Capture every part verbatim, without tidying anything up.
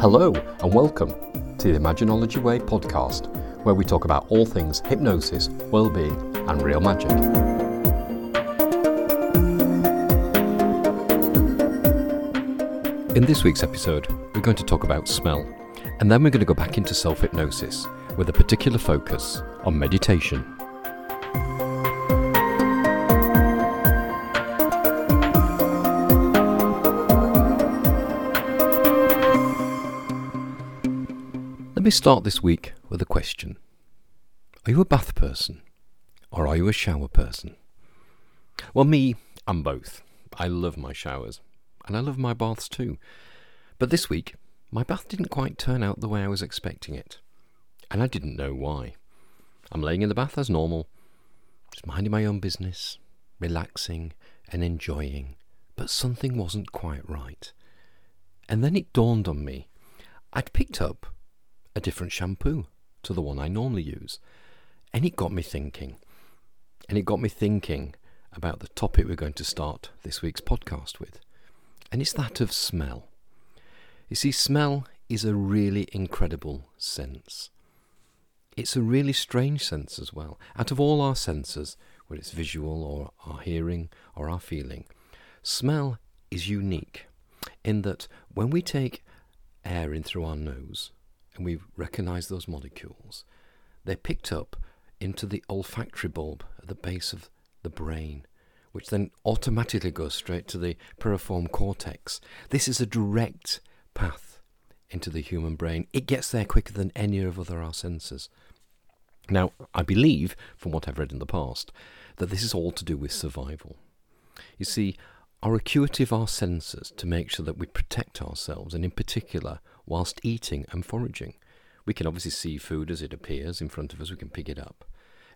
Hello and welcome to the Imaginology Way podcast, where we talk about all things hypnosis, well-being and real magic. In this week's episode, we're going to talk about smell, and then we're going to go back into self-hypnosis with a particular focus on meditation. Let me start this week with a question. Are you a bath person or are you a shower person? Well, me, I'm both. I love my showers and I love my baths too. But this week, my bath didn't quite turn out the way I was expecting it. And I didn't know why. I'm laying in the bath as normal, just minding my own business, relaxing and enjoying. But something wasn't quite right. And then it dawned on me. I'd picked up a different shampoo to the one I normally use. And it got me thinking. And it got me thinking about the topic we're going to start this week's podcast with. And it's that of smell. You see, smell is a really incredible sense. It's a really strange sense as well. Out of all our senses, whether it's visual or our hearing or our feeling, smell is unique in that when we take air in through our nose, and we recognise those molecules, they're picked up into the olfactory bulb at the base of the brain, which then automatically goes straight to the piriform cortex. This is a direct path into the human brain. It gets there quicker than any of other our senses. Now, I believe, from what I've read in the past, that this is all to do with survival. You see, our acuity of our senses to make sure that we protect ourselves, and in particular, whilst eating and foraging. We can obviously see food as it appears in front of us, we can pick it up.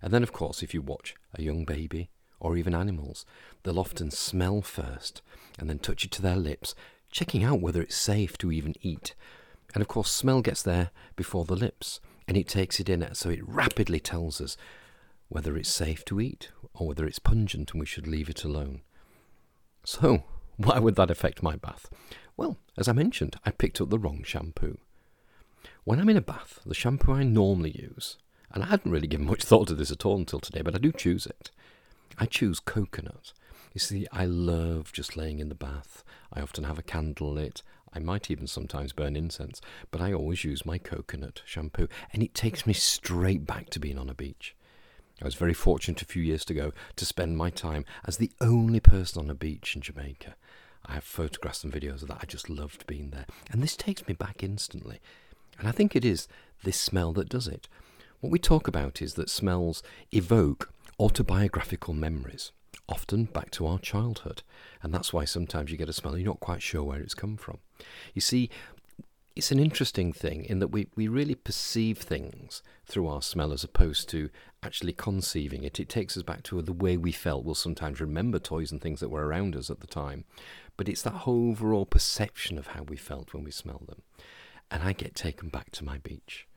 And then, of course, if you watch a young baby or even animals, they'll often smell first and then touch it to their lips, checking out whether it's safe to even eat. And, of course, smell gets there before the lips and it takes it in, so it rapidly tells us whether it's safe to eat or whether it's pungent and we should leave it alone. So, why would that affect my bath? Well, as I mentioned, I picked up the wrong shampoo. When I'm in a bath, the shampoo I normally use, and I hadn't really given much thought to this at all until today, but I do choose it. I choose coconut. You see, I love just laying in the bath. I often have a candle lit. I might even sometimes burn incense, but I always use my coconut shampoo, and it takes me straight back to being on a beach. I was very fortunate a few years ago to spend my time as the only person on a beach in Jamaica. I have photographs and videos of that. I just loved being there. And this takes me back instantly. And I think it is this smell that does it. What we talk about is that smells evoke autobiographical memories, often back to our childhood. And that's why sometimes you get a smell and you're not quite sure where it's come from. You see, it's an interesting thing in that we, we really perceive things through our smell as opposed to actually conceiving it. It takes us back to the way we felt. We'll sometimes remember toys and things that were around us at the time. But it's that overall perception of how we felt when we smell them. And I get taken back to my beach.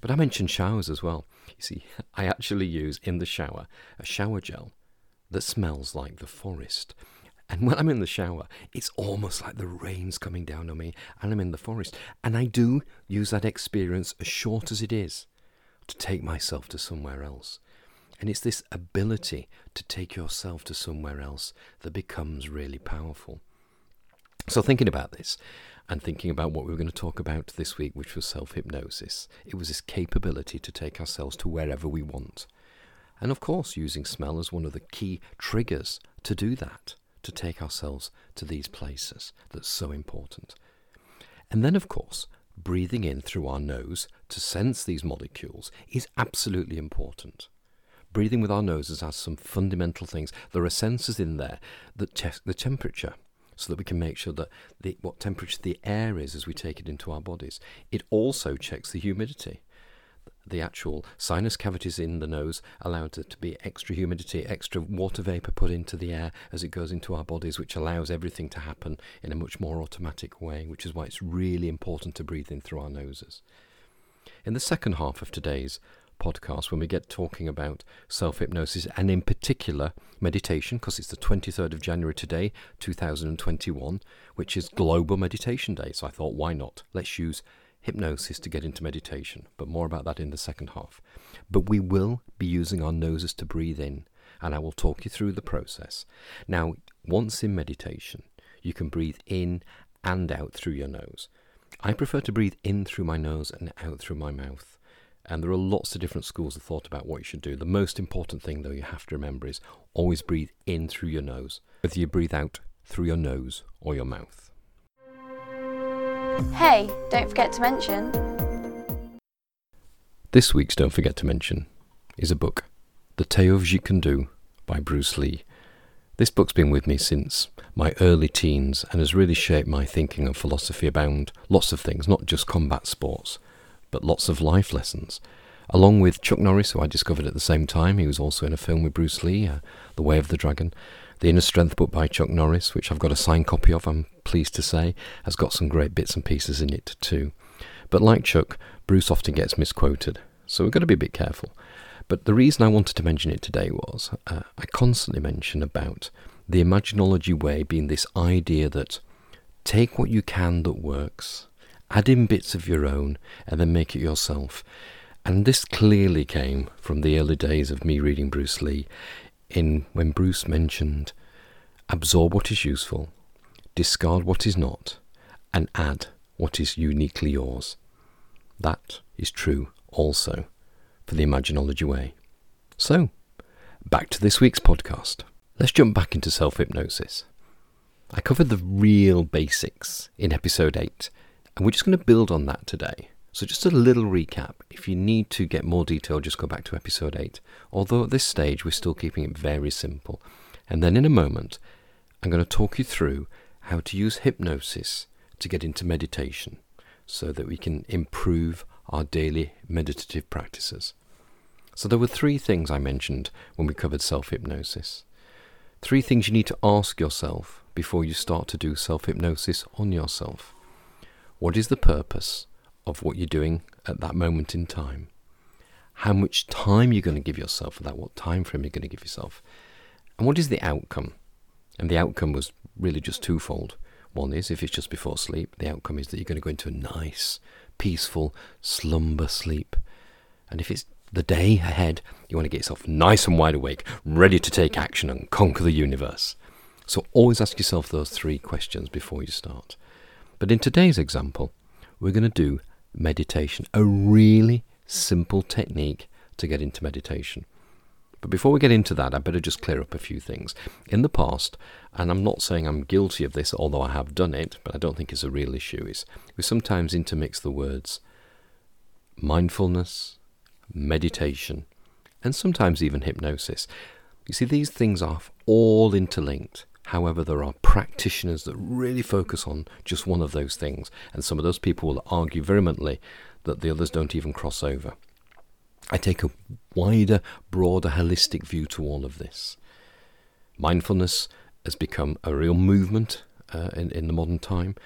But I mentioned showers as well. You see, I actually use in the shower a shower gel that smells like the forest. And when I'm in the shower, it's almost like the rain's coming down on me and I'm in the forest. And I do use that experience, as short as it is, to take myself to somewhere else. And it's this ability to take yourself to somewhere else that becomes really powerful. So thinking about this and thinking about what we were going to talk about this week, which was self-hypnosis, it was this capability to take ourselves to wherever we want. And of course, using smell as one of the key triggers to do that, to take ourselves to these places. That's so important. And then, of course, breathing in through our nose to sense these molecules is absolutely important. Breathing with our noses has some fundamental things. There are sensors in there that check the temperature so that we can make sure that the, what temperature the air is as we take it into our bodies. It also checks the humidity. The actual sinus cavities in the nose allow there to be extra humidity, extra water vapour put into the air as it goes into our bodies, which allows everything to happen in a much more automatic way, which is why it's really important to breathe in through our noses. In the second half of today's podcast when we get talking about self-hypnosis and in particular meditation, because it's the twenty-third of January today, two thousand twenty-one, which is Global Meditation Day. So I thought, why not? Let's use hypnosis to get into meditation, but more about that in the second half. But we will be using our noses to breathe in, and I will talk you through the process. Now, once in meditation, you can breathe in and out through your nose. I prefer to breathe in through my nose and out through my mouth. And there are lots of different schools of thought about what you should do. The most important thing, though, you have to remember is always breathe in through your nose, whether you breathe out through your nose or your mouth. Hey, don't forget to mention. This week's Don't Forget to Mention is a book, The Tao of Jeet Kune Do by Bruce Lee. This book's been with me since my early teens and has really shaped my thinking and philosophy about lots of things, not just combat sports, but lots of life lessons. Along with Chuck Norris, who I discovered at the same time, he was also in a film with Bruce Lee, uh, The Way of the Dragon. The Inner Strength book by Chuck Norris, which I've got a signed copy of, I'm pleased to say, has got some great bits and pieces in it too. But like Chuck, Bruce often gets misquoted, so we've got to be a bit careful. But the reason I wanted to mention it today was, uh, I constantly mention about the Imaginology Way being this idea that take what you can that works, add in bits of your own, and then make it yourself. And this clearly came from the early days of me reading Bruce Lee, in when Bruce mentioned, absorb what is useful, discard what is not, and add what is uniquely yours. That is true also for the Imaginology Way. So, back to this week's podcast. Let's jump back into self-hypnosis. I covered the real basics in episode eight, and we're just going to build on that today. So just a little recap. If you need to get more detail, just go back to episode eight. Although at this stage, we're still keeping it very simple. And then in a moment, I'm going to talk you through how to use hypnosis to get into meditation so that we can improve our daily meditative practices. So there were three things I mentioned when we covered self-hypnosis. Three things you need to ask yourself before you start to do self-hypnosis on yourself. What is the purpose of what you're doing at that moment in time? How much time you're going to give yourself for that? What time frame you're going to give yourself? And what is the outcome? And the outcome was really just twofold. One is, if it's just before sleep, the outcome is that you're going to go into a nice, peaceful slumber sleep. And if it's the day ahead, you want to get yourself nice and wide awake, ready to take action and conquer the universe. So always ask yourself those three questions before you start. But in today's example, we're going to do meditation, a really simple technique to get into meditation. But before we get into that, I better just clear up a few things. In the past, and I'm not saying I'm guilty of this, although I have done it, but I don't think it's a real issue, is we sometimes intermix the words mindfulness, meditation, and sometimes even hypnosis. You see, these things are all interlinked. However, there are practitioners that really focus on just one of those things, and some of those people will argue vehemently that the others don't even cross over. I take a wider, broader, holistic view to all of this. Mindfulness has become a real movement uh, in, in the modern time,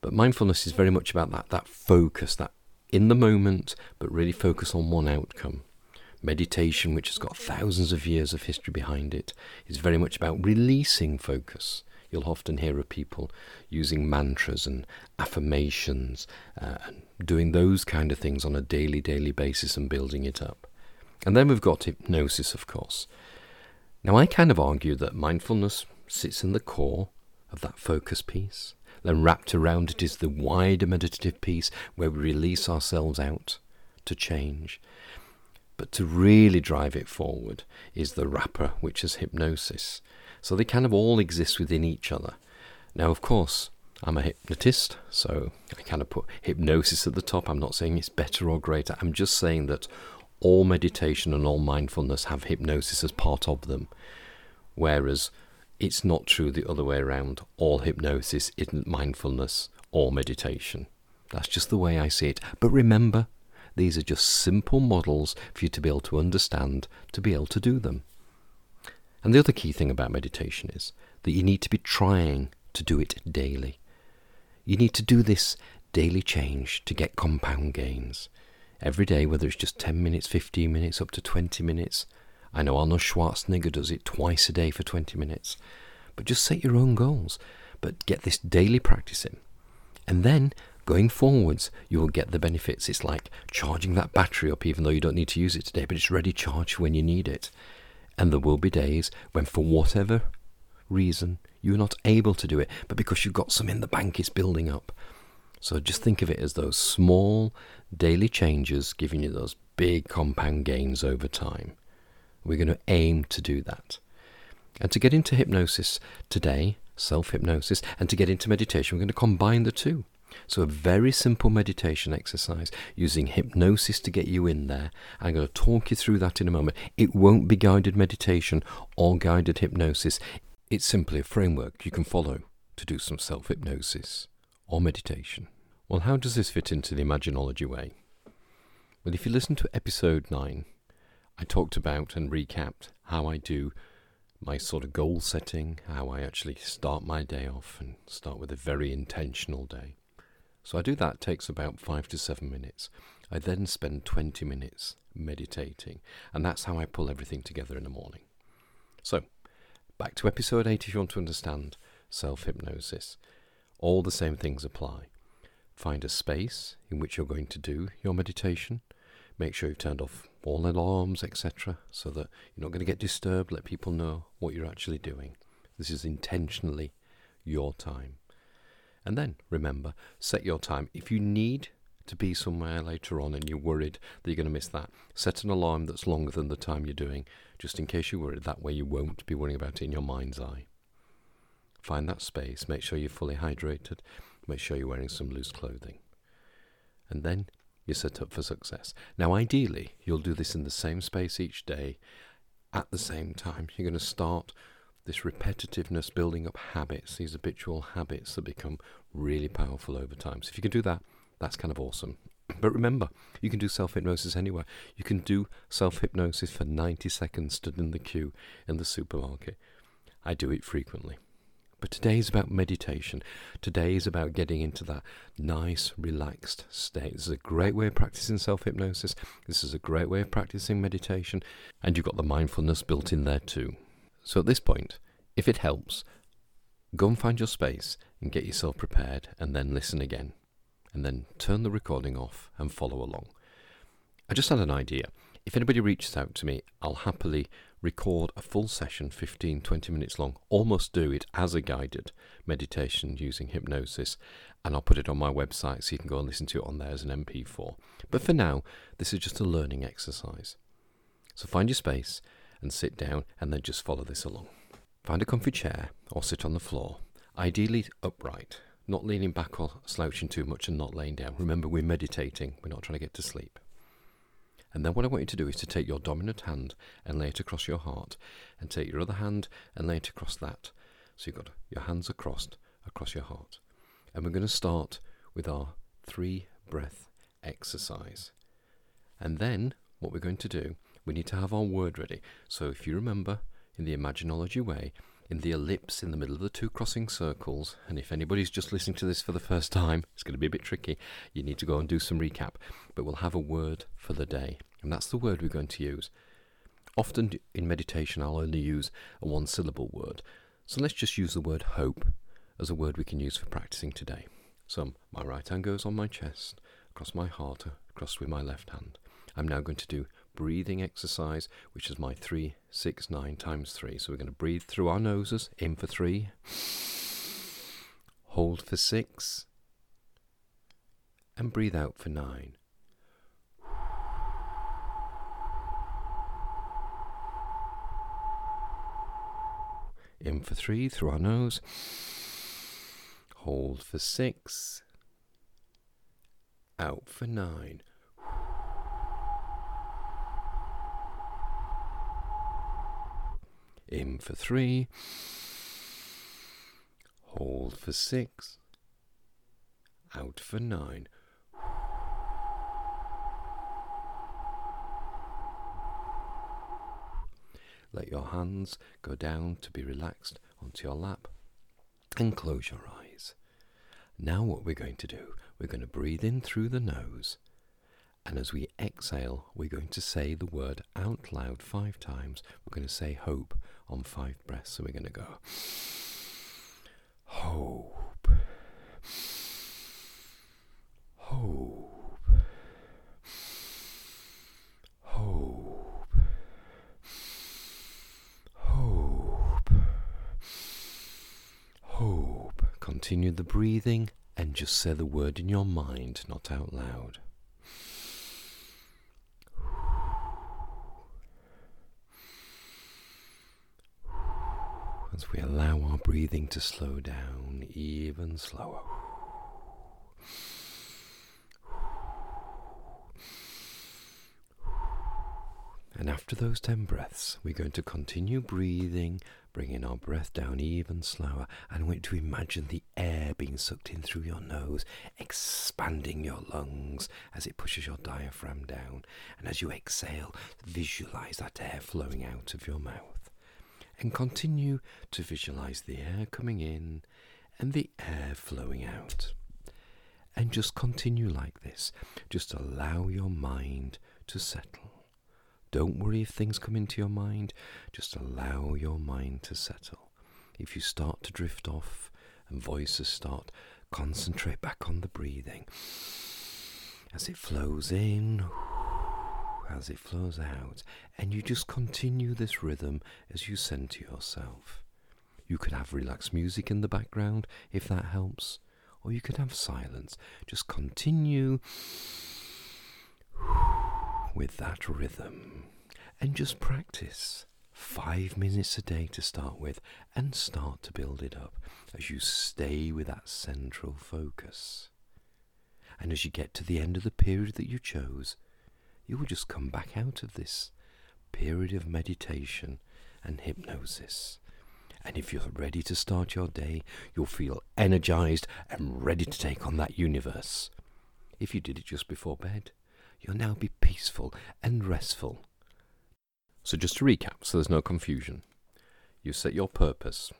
but mindfulness is very much about that, that focus, that in the moment, but really focus on one outcome. Meditation, which has got thousands of years of history behind it, is very much about releasing focus. You'll often hear of people using mantras and affirmations, uh, and doing those kind of things on a daily, daily basis and building it up. And then we've got hypnosis, of course. Now, I kind of argue that mindfulness sits in the core of that focus piece. Then wrapped around it is the wider meditative piece where we release ourselves out to change. But to really drive it forward is the wrapper, which is hypnosis. So they kind of all exist within each other. Now, of course, I'm a hypnotist, so I kind of put hypnosis at the top. I'm not saying it's better or greater. I'm just saying that all meditation and all mindfulness have hypnosis as part of them. Whereas it's not true the other way around. All hypnosis isn't mindfulness or meditation. That's just the way I see it. But remember, these are just simple models for you to be able to understand, to be able to do them. And the other key thing about meditation is that you need to be trying to do it daily. You need to do this daily change to get compound gains. every day, whether it's just ten minutes, fifteen minutes, up to twenty minutes. I know Arnold Schwarzenegger does it twice a day for twenty minutes. But just set your own goals, but get this daily practice in. And then, going forwards, you will get the benefits. It's like charging that battery up, even though you don't need to use it today, but it's ready charged when you need it. And there will be days when, for whatever reason, you're not able to do it, but because you've got some in the bank, it's building up. So just think of it as those small daily changes giving you those big compound gains over time. We're going to aim to do that. And to get into hypnosis today, self-hypnosis, and to get into meditation, we're going to combine the two. So a very simple meditation exercise using hypnosis to get you in there. I'm going to talk you through that in a moment. It won't be guided meditation or guided hypnosis. It's simply a framework you can follow to do some self-hypnosis or meditation. Well, how does this fit into the Imaginology way? Well, if you listen to episode nine, I talked about and recapped how I do my sort of goal setting, how I actually start my day off and start with a very intentional day. So I do that, takes about five to seven minutes. I then spend twenty minutes meditating, and that's how I pull everything together in the morning. So, back to episode eight if you want to understand self-hypnosis. All the same things apply. Find a space in which you're going to do your meditation. Make sure you've turned off all alarms, et cetera, so that you're not going to get disturbed. Let people know what you're actually doing. This is intentionally your time. And then, remember, set your time. If you need to be somewhere later on and you're worried that you're going to miss that, set an alarm that's longer than the time you're doing, just in case you're worried. That way you won't be worrying about it in your mind's eye. Find that space. Make sure you're fully hydrated. Make sure you're wearing some loose clothing. And then you're set up for success. Now, ideally, you'll do this in the same space each day at the same time. You're going to start this repetitiveness, building up habits, these habitual habits that become really powerful over time. So if you can do that, that's kind of awesome. But remember, you can do self-hypnosis anywhere. You can do self-hypnosis for ninety seconds stood in the queue in the supermarket. I do it frequently. But today is about meditation. Today is about getting into that nice, relaxed state. This is a great way of practicing self-hypnosis. This is a great way of practicing meditation. And you've got the mindfulness built in there too. So at this point, if it helps, go and find your space and get yourself prepared and then listen again. And then turn the recording off and follow along. I just had an idea. If anybody reaches out to me, I'll happily record a full session, fifteen, twenty minutes long, almost do it as a guided meditation using hypnosis, and I'll put it on my website so you can go and listen to it on there as an M P four. But for now, this is just a learning exercise. So find your space and sit down, and then just follow this along. Find a comfy chair or sit on the floor, ideally upright, not leaning back or slouching too much and not laying down. Remember, we're meditating, we're not trying to get to sleep. And then what I want you to do is to take your dominant hand and lay it across your heart, and take your other hand and lay it across that. So you've got your hands crossed across your heart. And we're going to start with our three breath exercise. And then what we're going to do, we need to have our word ready. So if you remember, in the Imaginology way, in the ellipse in the middle of the two crossing circles, and if anybody's just listening to this for the first time, it's going to be a bit tricky, you need to go and do some recap, but we'll have a word for the day, and that's the word we're going to use. Often in meditation, I'll only use a one-syllable word, so let's just use the word hope as a word we can use for practicing today. So my right hand goes on my chest, across my heart, across with my left hand. I'm now going to do breathing exercise, which is my three, six, nine times three. So we're going to breathe through our noses, in for three, hold for six, and breathe out for nine. In for three through our nose, hold for six, out for nine. In for three, hold for six, out for nine. Let your hands go down to be relaxed onto your lap and close your eyes. Now what we're going to do, we're going to breathe in through the nose And as we exhale, we're going to say the word out loud five times. We're going to say hope on five breaths. So we're going to go hope, hope, hope, hope, hope. Continue the breathing and just say the word in your mind, not out loud. As we allow our breathing to slow down even slower. And after those ten breaths, we're going to continue breathing, bringing our breath down even slower. And I want you to imagine the air being sucked in through your nose, expanding your lungs as it pushes your diaphragm down. And as you exhale, visualize that air flowing out of your mouth. And continue to visualize the air coming in and the air flowing out. And just continue like this. Just allow your mind to settle. Don't worry if things come into your mind. Just allow your mind to settle. If you start to drift off and voices start, concentrate back on the breathing. As it flows in, as it flows out, and you just continue this rhythm as you center yourself. You could have relaxed music in the background if that helps, or you could have silence. Just continue with that rhythm and just practice five minutes a day to start with and start to build it up as you stay with that central focus. And as you get to the end of the period that you chose, you will just come back out of this period of meditation and hypnosis. And if you're ready to start your day, you'll feel energized and ready to take on that universe. If you did it just before bed, you'll now be peaceful and restful. So just to recap, so there's no confusion. You set your purpose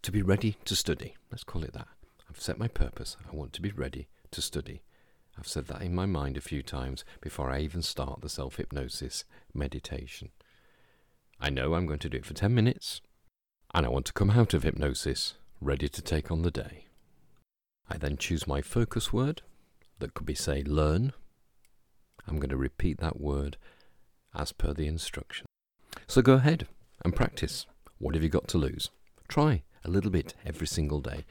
to be ready to study. Let's call it that. I've set my purpose. I want to be ready to study. I've said that in my mind a few times before I even start the self-hypnosis meditation. I know I'm going to do it for ten minutes, and I want to come out of hypnosis ready to take on the day. I then choose my focus word that could be, say, learn. I'm going to repeat that word as per the instruction. So go ahead and practice. What have you got to lose? Try a little bit every single day.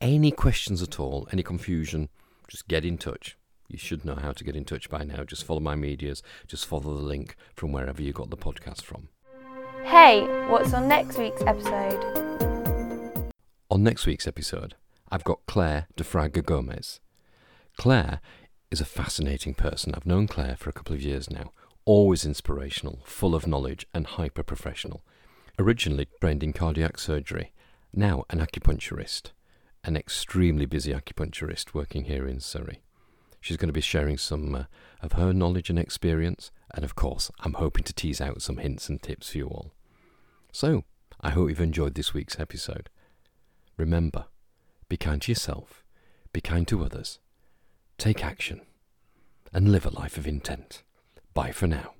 Any questions at all, any confusion, just get in touch. You should know how to get in touch by now. Just follow my medias. Just follow the link from wherever you got the podcast from. Hey, what's on next week's episode? On next week's episode, I've got Claire Defraga-Gomez. Claire is a fascinating person. I've known Claire for a couple of years now. Always inspirational, full of knowledge and hyper-professional. Originally trained in cardiac surgery, now an acupuncturist. An extremely busy acupuncturist working here in Surrey. She's going to be sharing some uh, of her knowledge and experience, and of course, I'm hoping to tease out some hints and tips for you all. So, I hope you've enjoyed this week's episode. Remember, be kind to yourself, be kind to others, take action, and live a life of intent. Bye for now.